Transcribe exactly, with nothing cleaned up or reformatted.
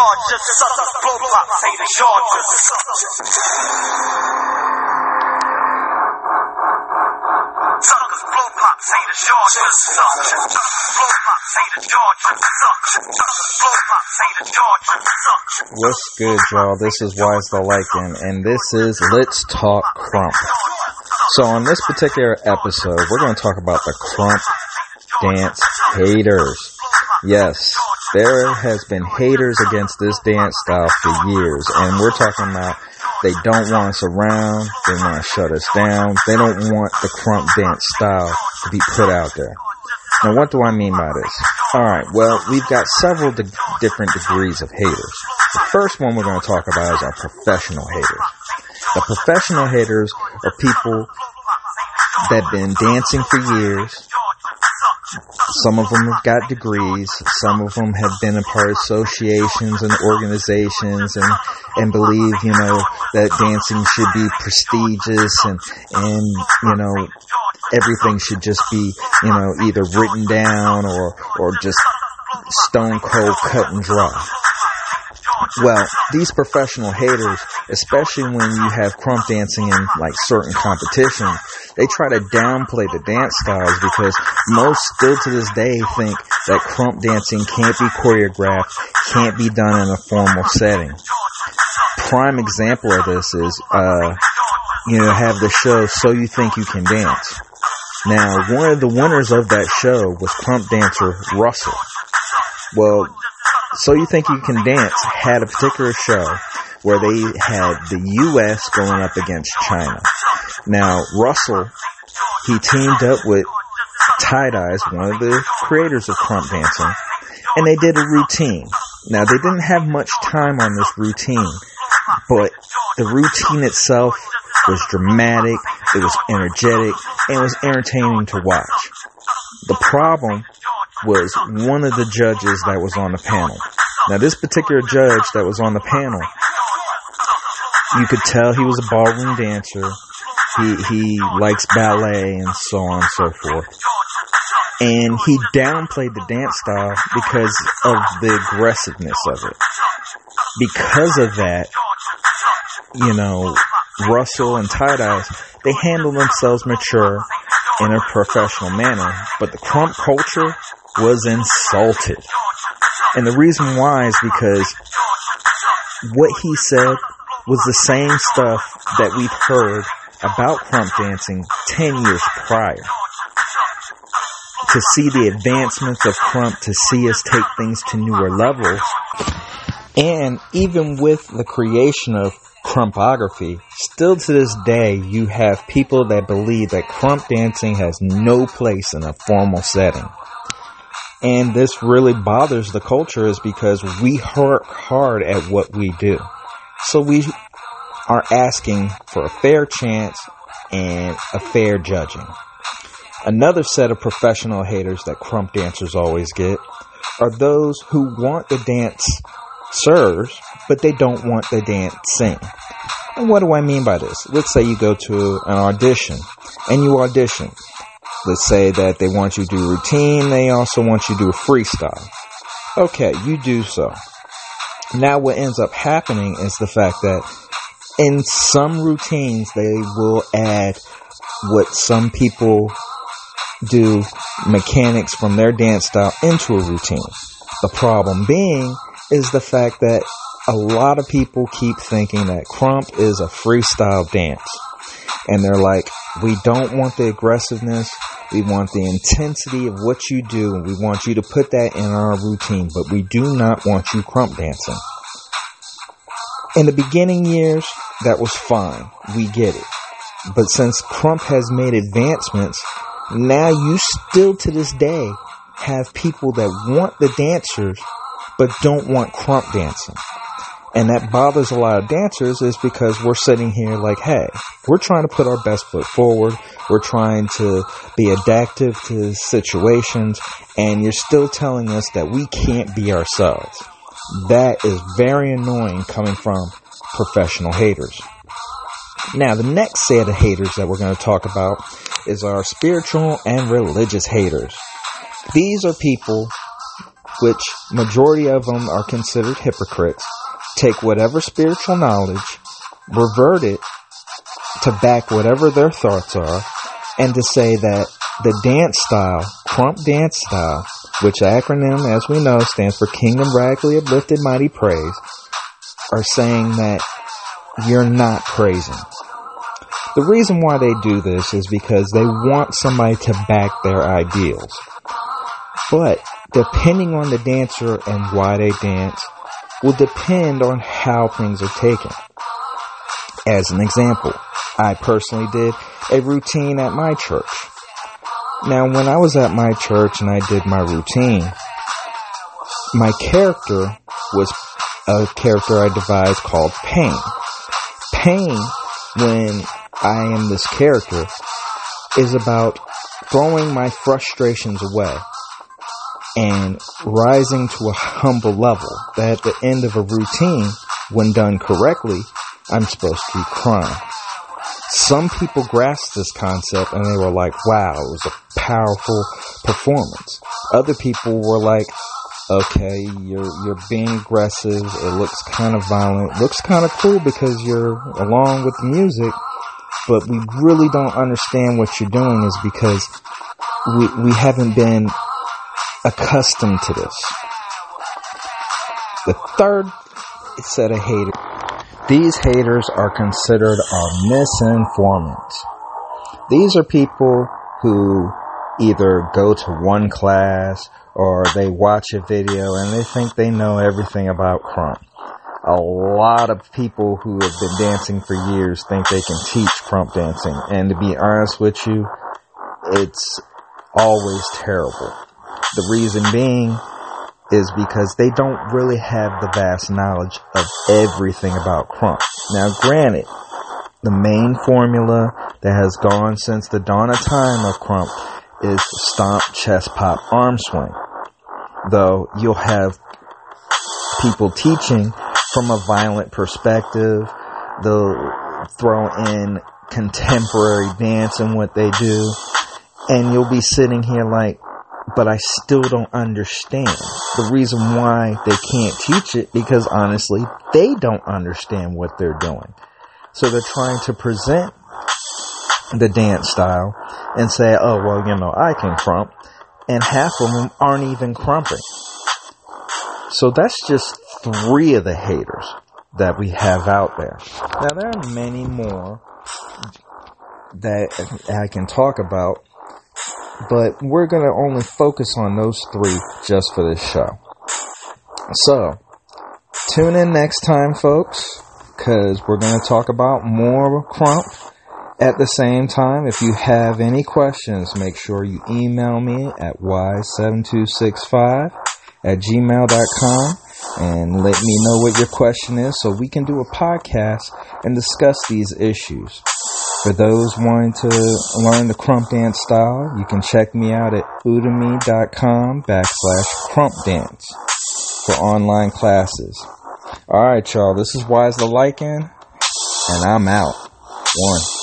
Chargers suck, blow pop, say the Chargers suck. Suckers blow pop, say the Chargers suck. Blow pop, say the Chargers suck. Blow pop, say the Chargers suck. What's good, y'all? This is Wise the Liking, and this is Let's Talk Crump. So on this particular episode, we're going to talk about the crump dance haters. Yes, there has been haters against this dance style for years, and we're talking about they don't want us around, they want to shut us down, they don't want the crump dance style to be put out there. Now, what do I mean by this? Alright, well, we've got several de- different degrees of haters. The first one we're going to talk about is our professional haters. The professional haters are people that have been dancing for years. Some of them have got degrees, some of them have been a part of associations and organizations and, and believe, you know, that dancing should be prestigious and, and, you know, everything should just be, you know, either written down or, or just stone cold cut and dry. Well, these professional haters, especially when you have crump dancing in like certain competition, they try to downplay the dance styles because most still to this day think that crump dancing can't be choreographed, can't be done in a formal setting. Prime example of this is, uh, you know, have the show So You Think You Can Dance. Now, one of the winners of that show was crump dancer Russell. Well, So You Think You Can Dance had a particular show where they had the U S going up against China. Now, Russell, he teamed up with Tight Eyez, one of the creators of crump dancing, and they did a routine. Now, they didn't have much time on this routine, but the routine itself was dramatic, it was energetic, and it was entertaining to watch. The problem was one of the judges that was on the panel. Now, this particular judge that was on the panel, you could tell he was a ballroom dancer. He he likes ballet and so on and so forth. And he downplayed the dance style because of the aggressiveness of it. Because of that, you know, Russell and Tight Eyez, they handled themselves mature in a professional manner, but the crump culture was insulted. And the reason why is because what he said was the same stuff that we've heard about crump dancing ten years prior. To see the advancements of crump, to see us take things to newer levels, and even with the creation of crumpography, still to this day, you have people that believe that crump dancing has no place in a formal setting. And this really bothers the culture is because we work hard at what we do. So we are asking for a fair chance and a fair judging. Another set of professional haters that crump dancers always get are those who want the dance serves, but they don't want the dance sing. And what do I mean by this? Let's say you go to an audition and you audition. Let's say that they want you to do routine. They also want you to do a freestyle. Okay, you do so. Now what ends up happening is the fact that in some routines, they will add what some people do, mechanics from their dance style into a routine. The problem being is the fact that a lot of people keep thinking that crump is a freestyle dance. And they're like, we don't want the aggressiveness. We want the intensity of what you do. And we want you to put that in our routine. But we do not want you crump dancing. In the beginning years, that was fine. We get it. But since crump has made advancements, now you still to this day have people that want the dancers but don't want crump dancing. And that bothers a lot of dancers is because we're sitting here like, hey, we're trying to put our best foot forward. We're trying to be adaptive to situations. And you're still telling us that we can't be ourselves. That is very annoying coming from professional haters. Now, the next set of haters that we're going to talk about is our spiritual and religious haters. These are people which majority of them are considered hypocrites, take whatever spiritual knowledge, revert it to back whatever their thoughts are, and to say that the dance style, Crump dance style, which the acronym, as we know, stands for Kingdom Radically Uplifted Mighty Praise, are saying that you're not praising. The reason why they do this is because they want somebody to back their ideals. But depending on the dancer and why they dance will depend on how things are taken. As an example, I personally did a routine at my church. Now, when I was at my church and I did my routine, my character was a character I devised called Pain. Pain, when I am this character, is about throwing my frustrations away and rising to a humble level that at the end of a routine, when done correctly, I'm supposed to be crying. Some people grasped this concept and they were like, wow, it was a powerful performance. Other people were like, okay, you're you're being aggressive, it looks kind of violent, it looks kind of cool because you're along with the music, but we really don't understand what you're doing is because we we haven't been accustomed to this. The third set of haters. These haters are considered our misinformants. These are people who either go to one class or they watch a video and they think they know everything about crump. A lot of people who have been dancing for years think they can teach crump dancing. And to be honest with you, it's always terrible. The reason being is because they don't really have the vast knowledge of everything about crump. Now, granted, the main formula that has gone since the dawn of time of crump is stomp, chest pop, arm swing. Though you'll have people teaching from a violent perspective. They'll throw in contemporary dance in what they do. And you'll be sitting here like, but I still don't understand. The reason why they can't teach it, because honestly, they don't understand what they're doing. So they're trying to present the dance style and say, oh, well, you know, I can crump. And half of them aren't even crumping. So that's just three of the haters that we have out there. Now, there are many more that I can talk about, but we're going to only focus on those three just for this show. So, tune in next time, folks, because we're going to talk about more crump. At the same time, if you have any questions, make sure you email me at wise seven two six five at gmail dot com and let me know what your question is so we can do a podcast and discuss these issues. For those wanting to learn the crump dance style, you can check me out at udemy.com backslash crump dance for online classes. All right, y'all, this is Wise the Liking, and I'm out. One.